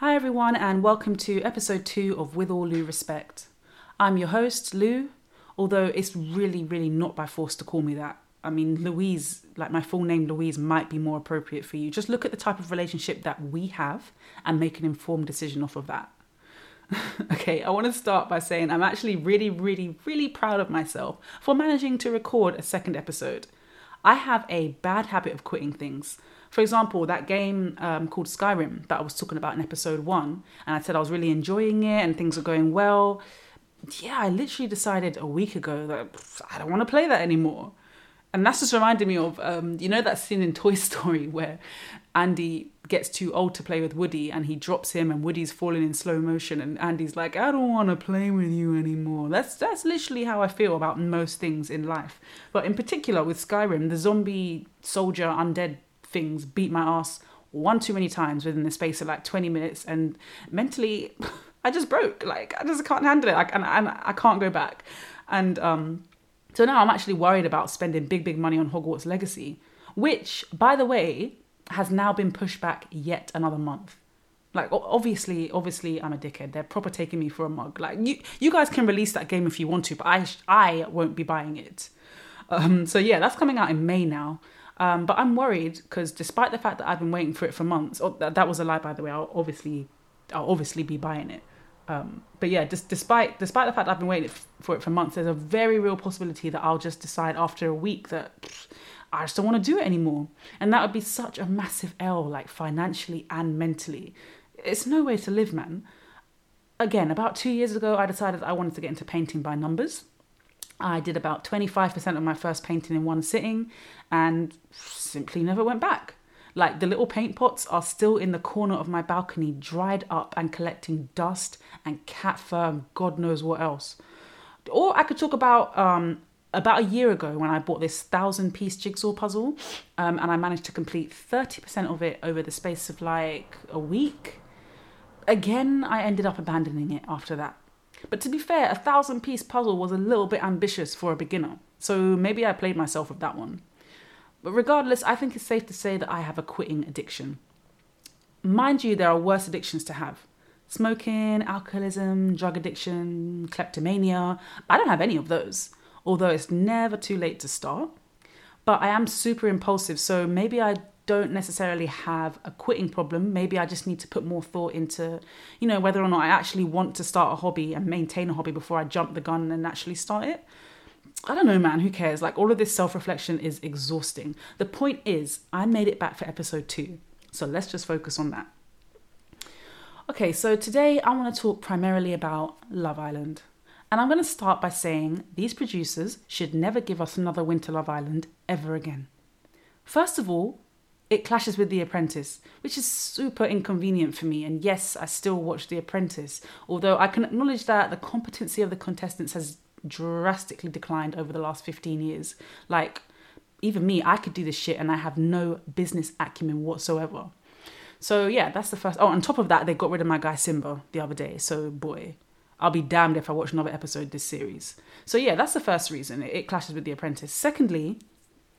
Hi everyone, and welcome to episode 2 of With All Lou Respect. I'm your host, Lou, although it's really not by force to call me that. I mean, Louise, like my full name Louise, might be more appropriate for you. Just look at the type of relationship that we have and make an informed decision off of that. Okay, I want to start by saying I'm actually really proud of myself for managing to record a second episode. I have a bad habit of quitting things. For example, that game called Skyrim that I was talking about in episode 1, and I said I was really enjoying it and things were going well. Yeah, I literally decided a week ago that I don't want to play that anymore. And that's just reminded me of, you know that scene in Toy Story where Andy gets too old to play with Woody and he drops him and Woody's falling in slow motion and Andy's like, I don't want to play with you anymore. That's literally how I feel about most things in life. But in particular with Skyrim, the zombie soldier undead things beat my ass one too many times within the space of like 20 minutes, and mentally I just broke. Like, I just can't handle it, and I can't go back. And so now I'm actually worried about spending big money on Hogwarts Legacy, which, by the way, has now been pushed back yet another month. Like, obviously I'm a dickhead. They're proper taking me for a mug. Like, you guys can release that game if you want to, but I won't be buying it. So yeah, that's coming out in May now. But I'm worried because despite the fact that I've been waiting for it for months, oh, that was a lie, by the way, I'll obviously be buying it. But yeah, just despite the fact that I've been waiting for it for months, there's a very real possibility that I'll just decide after a week that I just don't want to do it anymore. And that would be such a massive L, like financially and mentally. It's no way to live, man. Again, about 2 years ago, I decided I wanted to get into painting by numbers. I did about 25% of my first painting in one sitting and simply never went back. Like, the little paint pots are still in the corner of my balcony, dried up and collecting dust and cat fur and God knows what else. Or I could talk about a year ago when I bought this 1,000-piece jigsaw puzzle and I managed to complete 30% of it over the space of like a week. Again, I ended up abandoning it after that. But to be fair, a 1,000-piece puzzle was a little bit ambitious for a beginner, so maybe I played myself with that one. But regardless, I think it's safe to say that I have a quitting addiction. Mind you, there are worse addictions to have. Smoking, alcoholism, drug addiction, kleptomania. I don't have any of those, although it's never too late to start. But I am super impulsive, so maybe I don't necessarily have a quitting problem. Maybe I just need to put more thought into, you know, whether or not I actually want to start a hobby and maintain a hobby before I jump the gun and actually start it. I don't know, man, who cares? Like, all of this self-reflection is exhausting. The point is, I made it back for episode 2. So let's just focus on that. Okay, so today I want to talk primarily about Love Island. And I'm going to start by saying these producers should never give us another Winter Love Island ever again. First of all, it clashes with The Apprentice, which is super inconvenient for me. And yes, I still watch The Apprentice, although I can acknowledge that the competency of the contestants has drastically declined over the last 15 years. Like, even me, I could do this shit and I have no business acumen whatsoever. So yeah, that's the first. Oh, on top of that, they got rid of my guy Simba the other day. So boy, I'll be damned if I watch another episode this series. So yeah, that's the first reason it clashes with The Apprentice. Secondly,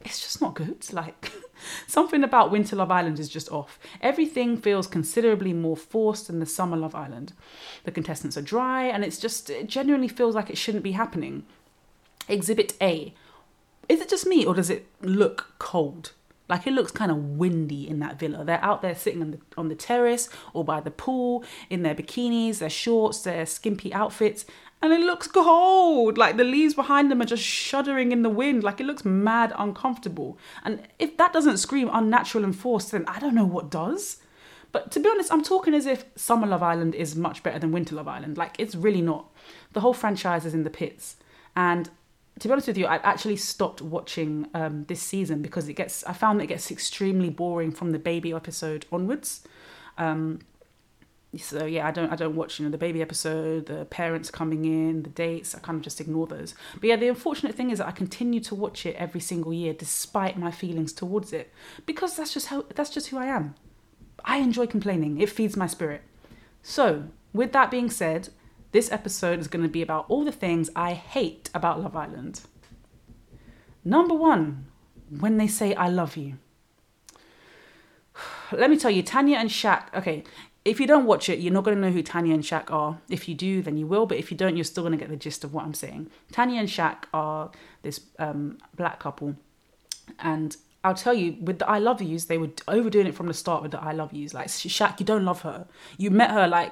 it's just not good. Like, something about Winter Love Island is just off. Everything feels considerably more forced than the Summer Love Island. The contestants are dry and it genuinely feels like it shouldn't be happening. Exhibit A. Is it just me or does it look cold? Like, it looks kind of windy in that villa. They're out there sitting on the terrace or by the pool in their bikinis, their shorts, their skimpy outfits. And it looks cold, like the leaves behind them are just shuddering in the wind, like it looks mad uncomfortable. And if that doesn't scream unnatural and forced, then I don't know what does. But to be honest, I'm talking as if Summer Love Island is much better than Winter Love Island. Like, it's really not. The whole franchise is in the pits. And to be honest with you, I've actually stopped watching this season because I found it gets extremely boring from the baby episode onwards. So yeah, I don't watch, you know, the baby episode, the parents coming in, the dates. I kind of just ignore those. But yeah, the unfortunate thing is that I continue to watch it every single year despite my feelings towards it, because that's just who I am. I enjoy complaining. It feeds my spirit. So with that being said, this episode is going to be about all the things I hate about Love Island. Number 1, when they say I love you. Let me tell you, Tanya and Shaq, okay, If you don't watch it, you're not going to know who Tanya and Shaq are. If you do, then you will. But if you don't, you're still going to get the gist of what I'm saying. Tanya and Shaq are this black couple. And I'll tell you, with the I love yous, they were overdoing it from the start with the I love yous. Like, Shaq, you don't love her. You met her like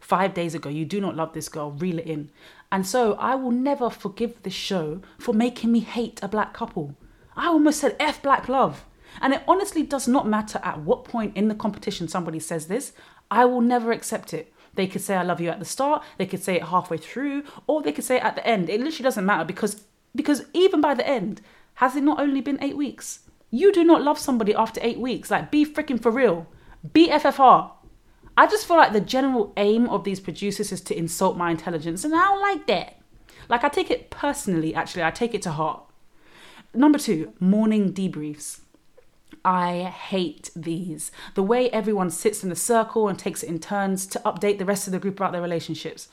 5 days ago. You do not love this girl. Reel it in. And so I will never forgive this show for making me hate a black couple. I almost said F black love. And it honestly does not matter at what point in the competition somebody says this. I will never accept it. They could say I love you at the start, they could say it halfway through, or they could say it at the end. It literally doesn't matter because even by the end, has it not only been 8 weeks? You do not love somebody after 8 weeks. Like, be freaking for real. Be FFR. I just feel like the general aim of these producers is to insult my intelligence, and I don't like that. Like, I take it personally, actually. I take it to heart. Number 2, morning debriefs. I hate these. The way everyone sits in a circle and takes it in turns to update the rest of the group about their relationships.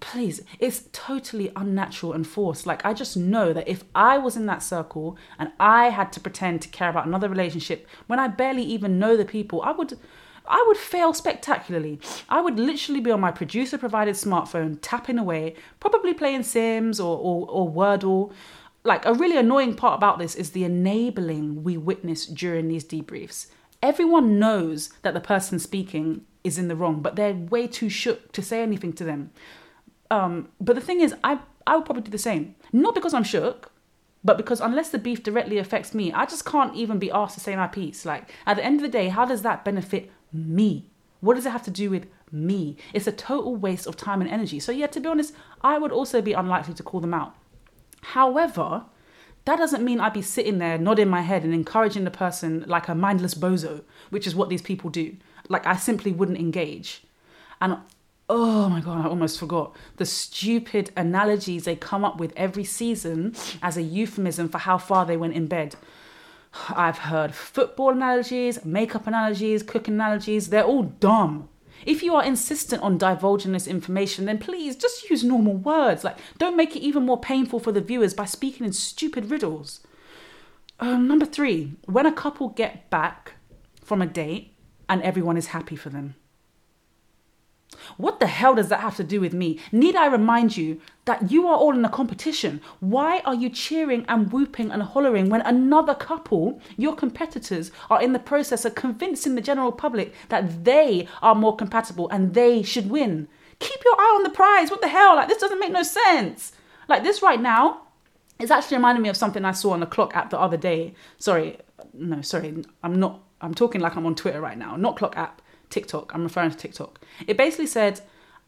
Please, it's totally unnatural and forced. Like, I just know that if I was in that circle and I had to pretend to care about another relationship when I barely even know the people, I would fail spectacularly. I would literally be on my producer-provided smartphone, tapping away, probably playing Sims or Wordle. Like, a really annoying part about this is the enabling we witness during these debriefs. Everyone knows that the person speaking is in the wrong, but they're way too shook to say anything to them. But the thing is, I would probably do the same. Not because I'm shook, but because unless the beef directly affects me, I just can't even be asked to say my piece. Like, at the end of the day, how does that benefit me? What does it have to do with me? It's a total waste of time and energy. So yeah, to be honest, I would also be unlikely to call them out. However, that doesn't mean I'd be sitting there nodding my head and encouraging the person like a mindless bozo, which is what these people do. Like, I simply wouldn't engage. And oh my God, I almost forgot the stupid analogies they come up with every season as a euphemism for how far they went in bed. I've heard football analogies, makeup analogies, cooking analogies. They're all dumb. If you are insistent on divulging this information, then please just use normal words. Like, don't make it even more painful for the viewers by speaking in stupid riddles. Number 3, when a couple get back from a date and everyone is happy for them. What the hell does that have to do with me? Need I remind you that you are all in a competition? Why are you cheering and whooping and hollering when another couple, your competitors, are in the process of convincing the general public that they are more compatible and they should win? Keep your eye on the prize. What the hell? Like, this doesn't make no sense. Like, this right now is actually reminding me of something I saw on the Clock app the other day. I'm talking like I'm on Twitter right now, not Clock app. TikTok, I'm referring to TikTok. It basically said,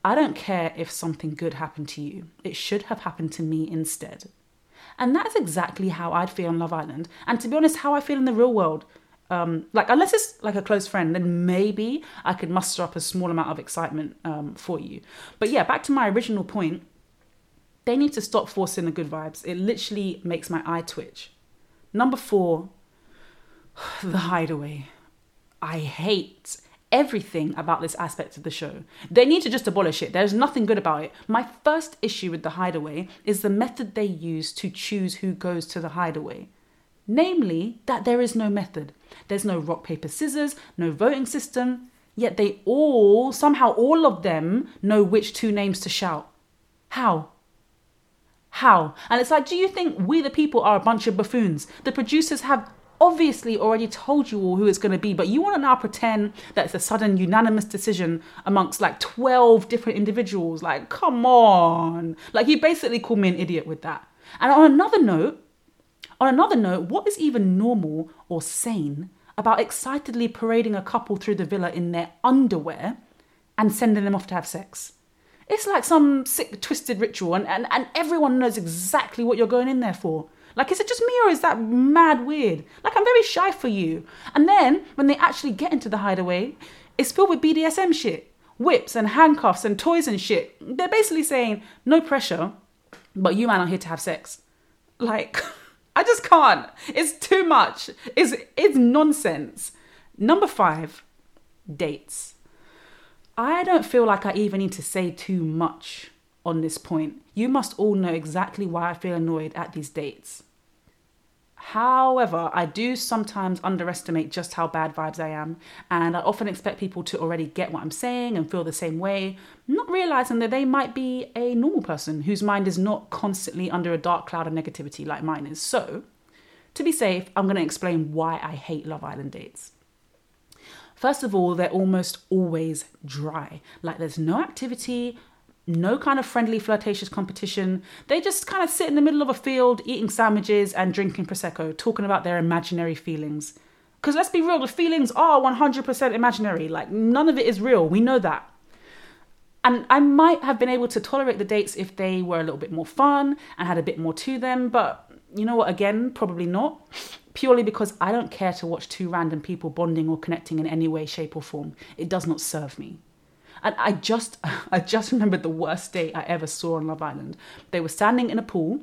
I don't care if something good happened to you. It should have happened to me instead. And that's exactly how I'd feel on Love Island. And to be honest, how I feel in the real world. Like, unless it's like a close friend, then maybe I could muster up a small amount of excitement for you. But yeah, back to my original point, they need to stop forcing the good vibes. It literally makes my eye twitch. Number 4, the hideaway. I hate everything about this aspect of the show. They need to just abolish it. There's nothing good about it. My first issue with the hideaway is the method they use to choose who goes to the hideaway. Namely, that there is no method. There's no rock, paper, scissors, no voting system, yet they all, somehow all of them, know which 2 names to shout. How? How? And it's like, do you think we the people are a bunch of buffoons? The producers have obviously already told you all who it's going to be, but you want to now pretend that it's a sudden unanimous decision amongst like 12 different individuals. Like, come on. Like, you basically called me an idiot with that. And on another note, what is even normal or sane about excitedly parading a couple through the villa in their underwear and sending them off to have sex? It's like some sick, twisted ritual, and everyone knows exactly what you're going in there for. Like, is it just me or is that mad weird? Like, I'm very shy for you. And then when they actually get into the hideaway, it's filled with BDSM shit. Whips and handcuffs and toys and shit. They're basically saying, no pressure, but you man are here to have sex. Like, I just can't. It's too much. It's nonsense. Number 5, dates. I don't feel like I even need to say too much on this point. You must all know exactly why I feel annoyed at these dates. However, I do sometimes underestimate just how bad vibes I am, and I often expect people to already get what I'm saying and feel the same way, not realizing that they might be a normal person whose mind is not constantly under a dark cloud of negativity like mine is. So, to be safe, I'm going to explain why I hate Love Island dates. First of all, they're almost always dry. Like, there's no activity, no kind of friendly, flirtatious competition. They just kind of sit in the middle of a field, eating sandwiches and drinking Prosecco, talking about their imaginary feelings. Because let's be real, the feelings are 100% imaginary. Like, none of it is real. We know that. And I might have been able to tolerate the dates if they were a little bit more fun and had a bit more to them. But you know what? Again, probably not. Purely because I don't care to watch two random people bonding or connecting in any way, shape or form. It does not serve me. And I just remembered the worst date I ever saw on Love Island. They were standing in a pool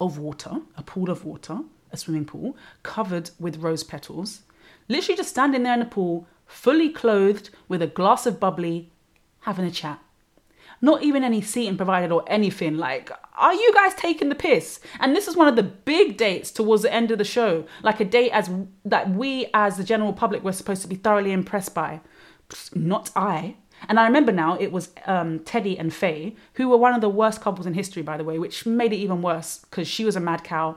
of water, a swimming pool, covered with rose petals. Literally just standing there in the pool, fully clothed, with a glass of bubbly, having a chat. Not even any seating provided or anything. Like, are you guys taking the piss? And this is one of the big dates towards the end of the show. Like, a date that we as the general public were supposed to be thoroughly impressed by. Not I. And I remember now it was Teddy and Faye, who were one of the worst couples in history, by the way, which made it even worse because she was a mad cow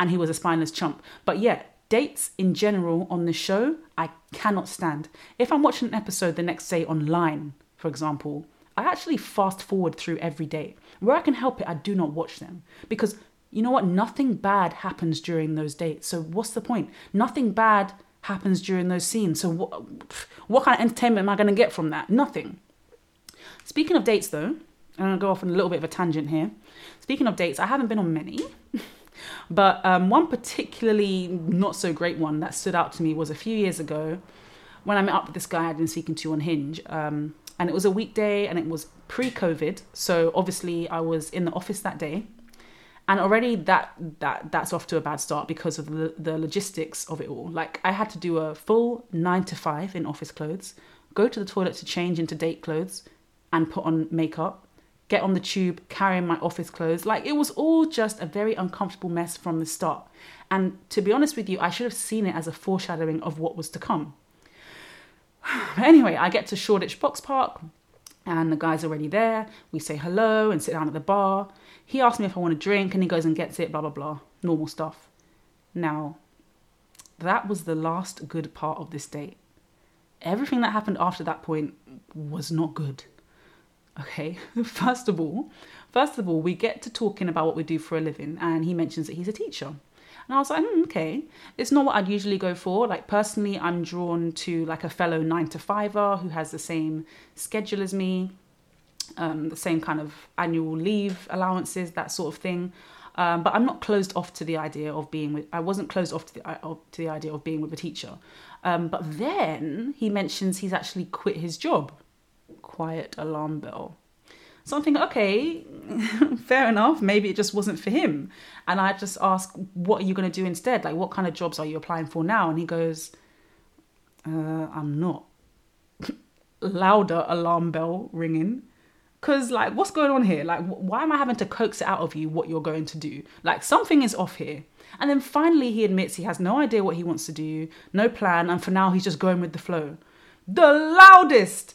and he was a spineless chump. But yeah, dates in general on this show, I cannot stand. If I'm watching an episode the next day online, for example, I actually fast forward through every date. Where I can help it, I do not watch them because, you know what, nothing bad happens during those dates. So what's the point? Nothing bad happens during those scenes. So what kind of entertainment am I going to get from that? Nothing. Speaking of dates though, I'm going to go off on a little bit of a tangent here. Speaking of dates, I haven't been on many, but one particularly not so great one that stood out to me was a few years ago when I met up with this guy I'd been speaking to on Hinge. And it was a weekday and it was pre-COVID. So obviously I was in the office that day. And already that's off to a bad start because of the logistics of it all. Like, I had to do a full 9 to 5 in office clothes, go to the toilet to change into date clothes and put on makeup, get on the tube, carrying my office clothes. Like, it was all just a very uncomfortable mess from the start. And to be honest with you, I should have seen it as a foreshadowing of what was to come. But anyway, I get to Shoreditch Box Park. And the guy's already there. We say hello and sit down at the bar. He asks me if I want a drink and he goes and gets it, blah, blah, blah. Normal stuff. Now, that was the last good part of this date. Everything that happened after that point was not good. Okay, first of all, we get to talking about what we do for a living and he mentions that he's a teacher. And I was like, okay, it's not what I'd usually go for. Like, personally, I'm drawn to like a fellow 9 to 5er who has the same schedule as me, the same kind of annual leave allowances, that sort of thing. But I'm not closed off to the idea of being with, I wasn't closed off to the idea of being with a teacher. But then he mentions he's actually quit his job. Quiet alarm bell. So I'm thinking, okay, fair enough. Maybe it just wasn't for him. And I just ask, what are you going to do instead? Like, what kind of jobs are you applying for now? And he goes, I'm not. Louder alarm bell ringing. Because, like, what's going on here? Like, why am I having to coax it out of you what you're going to do? Like, something is off here. And then finally he admits he has no idea what he wants to do, no plan. And for now, he's just going with the flow. The loudest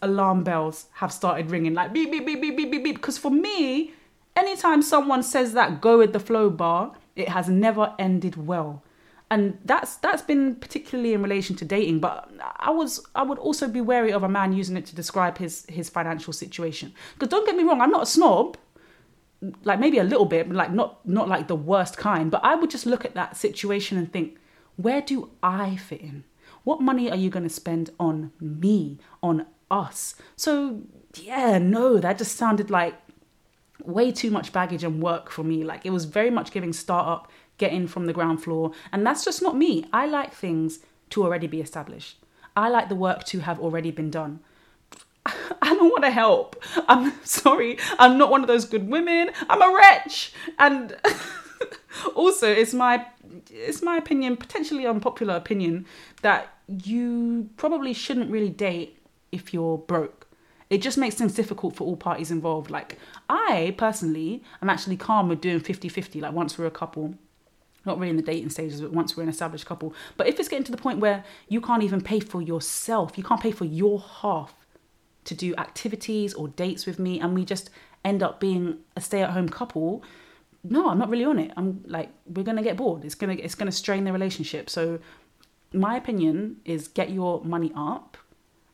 alarm bells have started ringing, like beep, beep, beep, beep, beep, beep, beep. Because for me, anytime someone says that go with the flow bar, it has never ended well. And that's been particularly in relation to dating. But I would also be wary of a man using it to describe his financial situation. Because don't get me wrong, I'm not a snob. Like, maybe a little bit, but like not like the worst kind. But I would just look at that situation and think, where do I fit in? What money are you going to spend on me, on us? So yeah, no, that just sounded like way too much baggage and work for me. Like, it was very much giving startup, getting from the ground floor. And that's just not me. I like things to already be established. I like the work to have already been done. I don't want to help. I'm sorry. I'm not one of those good women. I'm a wretch. And also, it's my opinion, potentially unpopular opinion, that you probably shouldn't really date if you're broke. It just makes things difficult for all parties involved. Like, I personally am actually calm with doing 50-50. Like, once we're a couple, not really in the dating stages, but once we're an established couple. But if it's getting to the point where you can't even pay for yourself, you can't pay for your half to do activities or dates with me, and we just end up being a stay-at-home couple, no, I'm not really on it. I'm like, we're going to get bored. It's going to strain the relationship. So my opinion is get your money up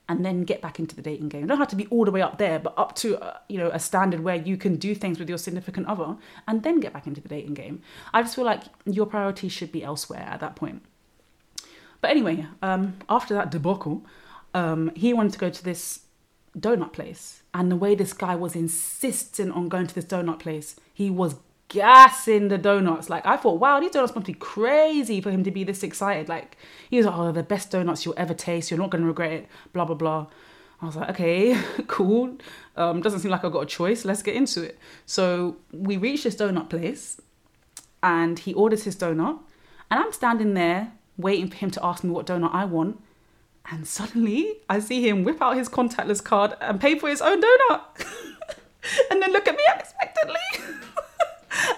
and then get back into the dating game. You don't have to be all the way up there, but up to a standard where you can do things with your significant other and then get back into the dating game. I just feel like your priorities should be elsewhere at that point. But anyway, after that debacle, he wanted to go to this donut place, and the way this guy was insisting on going to this donut place, he was gassing the donuts. Like, I thought, wow, these donuts must be crazy for him to be this excited. Like, he was like, oh, the best donuts you'll ever taste, you're not going to regret it, blah blah blah. I was like, okay, cool, doesn't seem like I've got a choice, let's get into it. So we reached this donut place and he orders his donut, and I'm standing there waiting for him to ask me what donut I want. And suddenly I see him whip out his contactless card and pay for his own donut. And then look at me unexpectedly.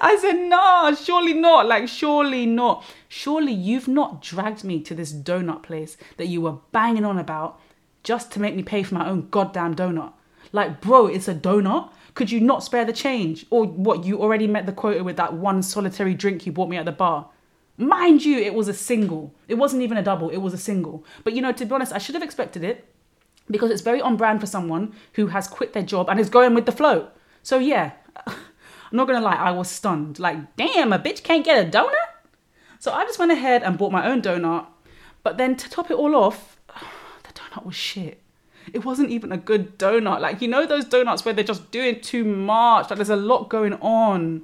I said, no, surely not. Like, surely not. Surely you've not dragged me to this donut place that you were banging on about just to make me pay for my own goddamn donut. Like, bro, it's a donut. Could you not spare the change? Or what, you already met the quota with that one solitary drink you bought me at the bar? Mind you, it was a single. It wasn't even a double. It was a single. But, to be honest, I should have expected it, because it's very on brand for someone who has quit their job and is going with the flow. So, yeah, I'm not going to lie, I was stunned. Like, damn, a bitch can't get a donut? So I just went ahead and bought my own donut. But then to top it all off, the donut was shit. It wasn't even a good donut. Like, those donuts where they're just doing too much. Like, there's a lot going on.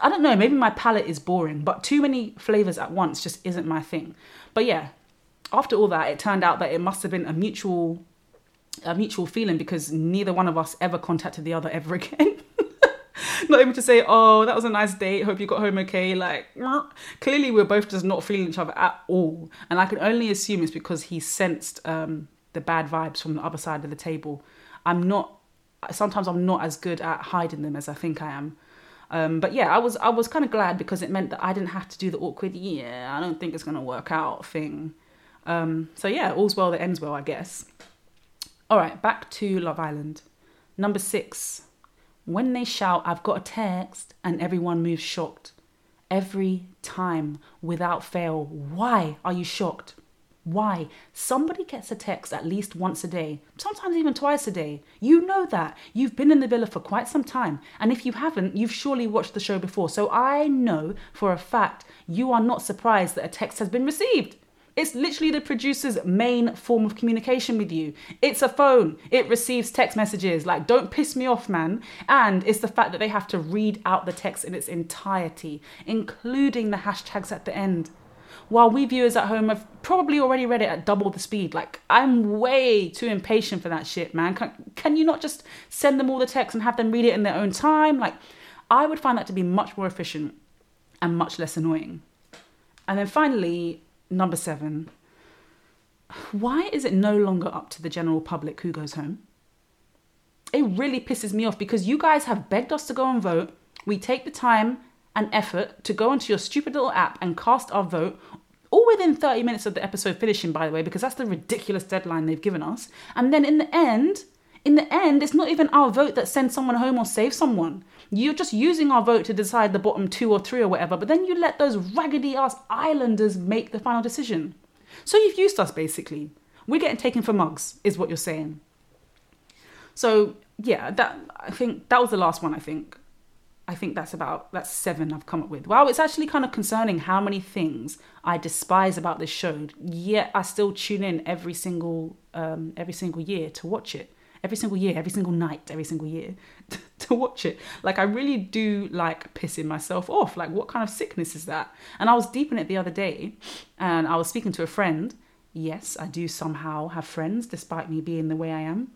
I don't know, maybe my palate is boring, but too many flavours at once just isn't my thing. But yeah, after all that, it turned out that it must have been a mutual feeling, because neither one of us ever contacted the other ever again. Not even to say, oh, that was a nice date, hope you got home okay. Like, clearly we're both just not feeling each other at all. And I can only assume it's because he sensed the bad vibes from the other side of the table. Sometimes I'm not as good at hiding them as I think I am. But yeah, I was kind of glad, because it meant that I didn't have to do the awkward, yeah, I don't think it's going to work out thing. So yeah, all's well that ends well, I guess. All right, back to Love Island. Number 6, when they shout, I've got a text, and everyone moves shocked. Every time, without fail. Why are you shocked? Why? Somebody gets a text at least once a day, sometimes even twice a day. You know that. You've been in the villa for quite some time. And if you haven't, you've surely watched the show before. So I know for a fact you are not surprised that a text has been received. It's literally the producer's main form of communication with you. It's a phone. It receives text messages. Like, don't piss me off, man. And it's the fact that they have to read out the text in its entirety, including the hashtags at the end. While we viewers at home have probably already read it at double the speed. Like, I'm way too impatient for that shit, man. Can you not just send them all the text and have them read it in their own time? Like, I would find that to be much more efficient and much less annoying. And then finally, number 7. Why is it no longer up to the general public who goes home? It really pisses me off, because you guys have begged us to go and vote. We take the time and effort to go onto your stupid little app and cast our vote, all within 30 minutes of the episode finishing, by the way, because that's the ridiculous deadline they've given us. And then in the end, it's not even our vote that sends someone home or saves someone. You're just using our vote to decide the bottom 2 or 3 or whatever, but then you let those raggedy ass islanders make the final decision. So you've used us, basically. We're getting taken for mugs, is what you're saying. So yeah, I think that was the last one, I think that's 7 I've come up with. Wow, it's actually kind of concerning how many things I despise about this show, yet I still tune in every single year to watch it. Every single year, every single night, every single year to watch it. Like, I really do like pissing myself off. Like, what kind of sickness is that? And I was deep in it the other day, and I was speaking to a friend. Yes, I do somehow have friends, despite me being the way I am.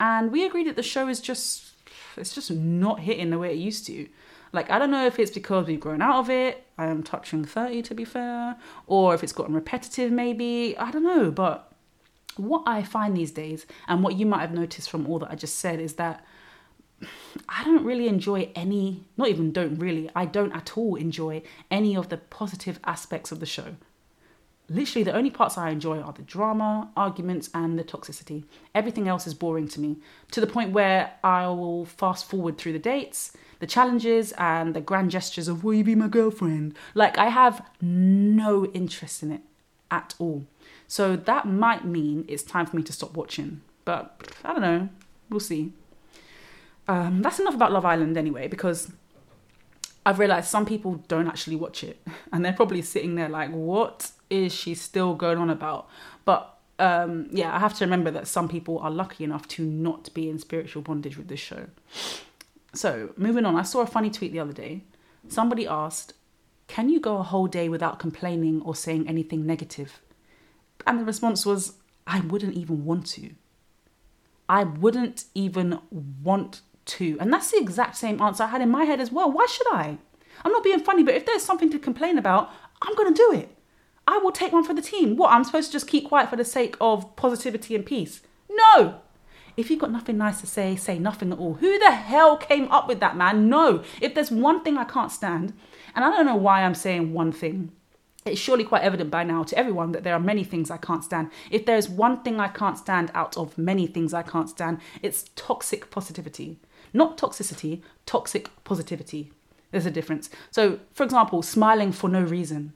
And we agreed that the show is just... it's just not hitting the way it used to. Like, I don't know if it's because we've grown out of it. I am touching 30, to be fair. Or if it's gotten repetitive, maybe. I don't know. But what I find these days, and what you might have noticed from all that I just said, is that I don't really enjoy any, not even don't really, I don't at all enjoy any of the positive aspects of the show. Literally, the only parts I enjoy are the drama, arguments, and the toxicity. Everything else is boring to me, to the point where I will fast forward through the dates, the challenges, and the grand gestures of, will you be my girlfriend? Like, I have no interest in it at all. So that might mean it's time for me to stop watching. But I don't know. We'll see. That's enough about Love Island anyway, because I've realised some people don't actually watch it. And they're probably sitting there like, what is she still going on about? But yeah, I have to remember that some people are lucky enough to not be in spiritual bondage with this show. So moving on, I saw a funny tweet the other day. Somebody asked, can you go a whole day without complaining or saying anything negative? And the response was, I wouldn't even want to. I wouldn't even want to. And that's the exact same answer I had in my head as well. Why should I? I'm not being funny, but if there's something to complain about, I'm going to do it. I will take one for the team. What, I'm supposed to just keep quiet for the sake of positivity and peace? No! If you've got nothing nice to say, say nothing at all. Who the hell came up with that, man? No. If there's one thing I can't stand, and I don't know why I'm saying one thing, it's surely quite evident by now to everyone that there are many things I can't stand. If there's one thing I can't stand out of many things I can't stand, it's toxic positivity. Not toxicity, toxic positivity. There's a difference. So, for example, smiling for no reason.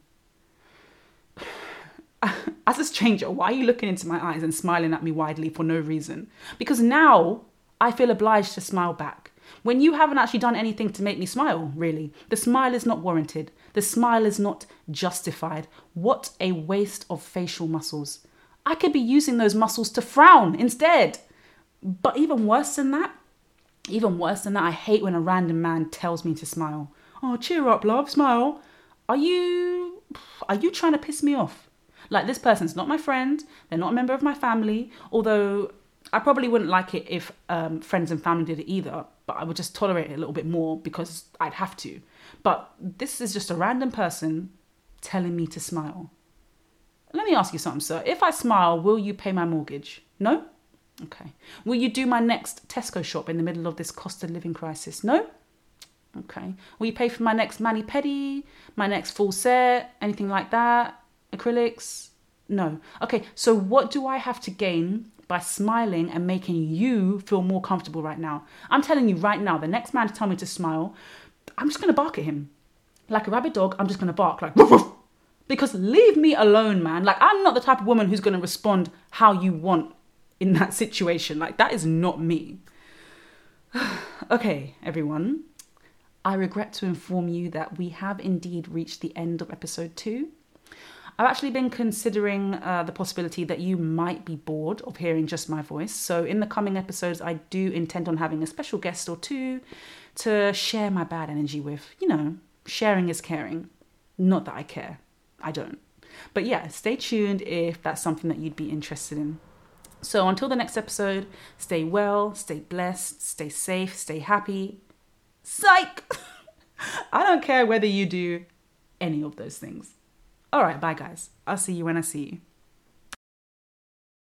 As a stranger, why are you looking into my eyes and smiling at me widely for no reason? Because now I feel obliged to smile back. When you haven't actually done anything to make me smile, really. The smile is not warranted. The smile is not justified. What a waste of facial muscles. I could be using those muscles to frown instead. But even worse than that, I hate when a random man tells me to smile. Oh, cheer up, love, smile. Are you trying to piss me off? Like, this person's not my friend. They're not a member of my family. Although I probably wouldn't like it if friends and family did it either. But I would just tolerate it a little bit more because I'd have to. But this is just a random person telling me to smile. Let me ask you something, sir. If I smile, will you pay my mortgage? No? Okay. Will you do my next Tesco shop in the middle of this cost of living crisis? No? Okay. Will you pay for my next mani-pedi, my next full set, anything like that? Acrylics? No. Okay, so what do I have to gain by smiling and making you feel more comfortable right now? I'm telling you right now, the next man to tell me to smile, I'm just going to bark at him. Like a rabid dog, I'm just going to bark like woof, woof. Because leave me alone, man. Like, I'm not the type of woman who's going to respond how you want in that situation. Like, that is not me. Okay, everyone. I regret to inform you that we have indeed reached the end of episode 2. I've actually been considering the possibility that you might be bored of hearing just my voice. So in the coming episodes, I do intend on having a special guest or two to share my bad energy with. You know, sharing is caring. Not that I care. I don't. But yeah, stay tuned if that's something that you'd be interested in. So until the next episode, stay well, stay blessed, stay safe, stay happy. Psych! I don't care whether you do any of those things. All right, bye guys. I'll see you when I see you.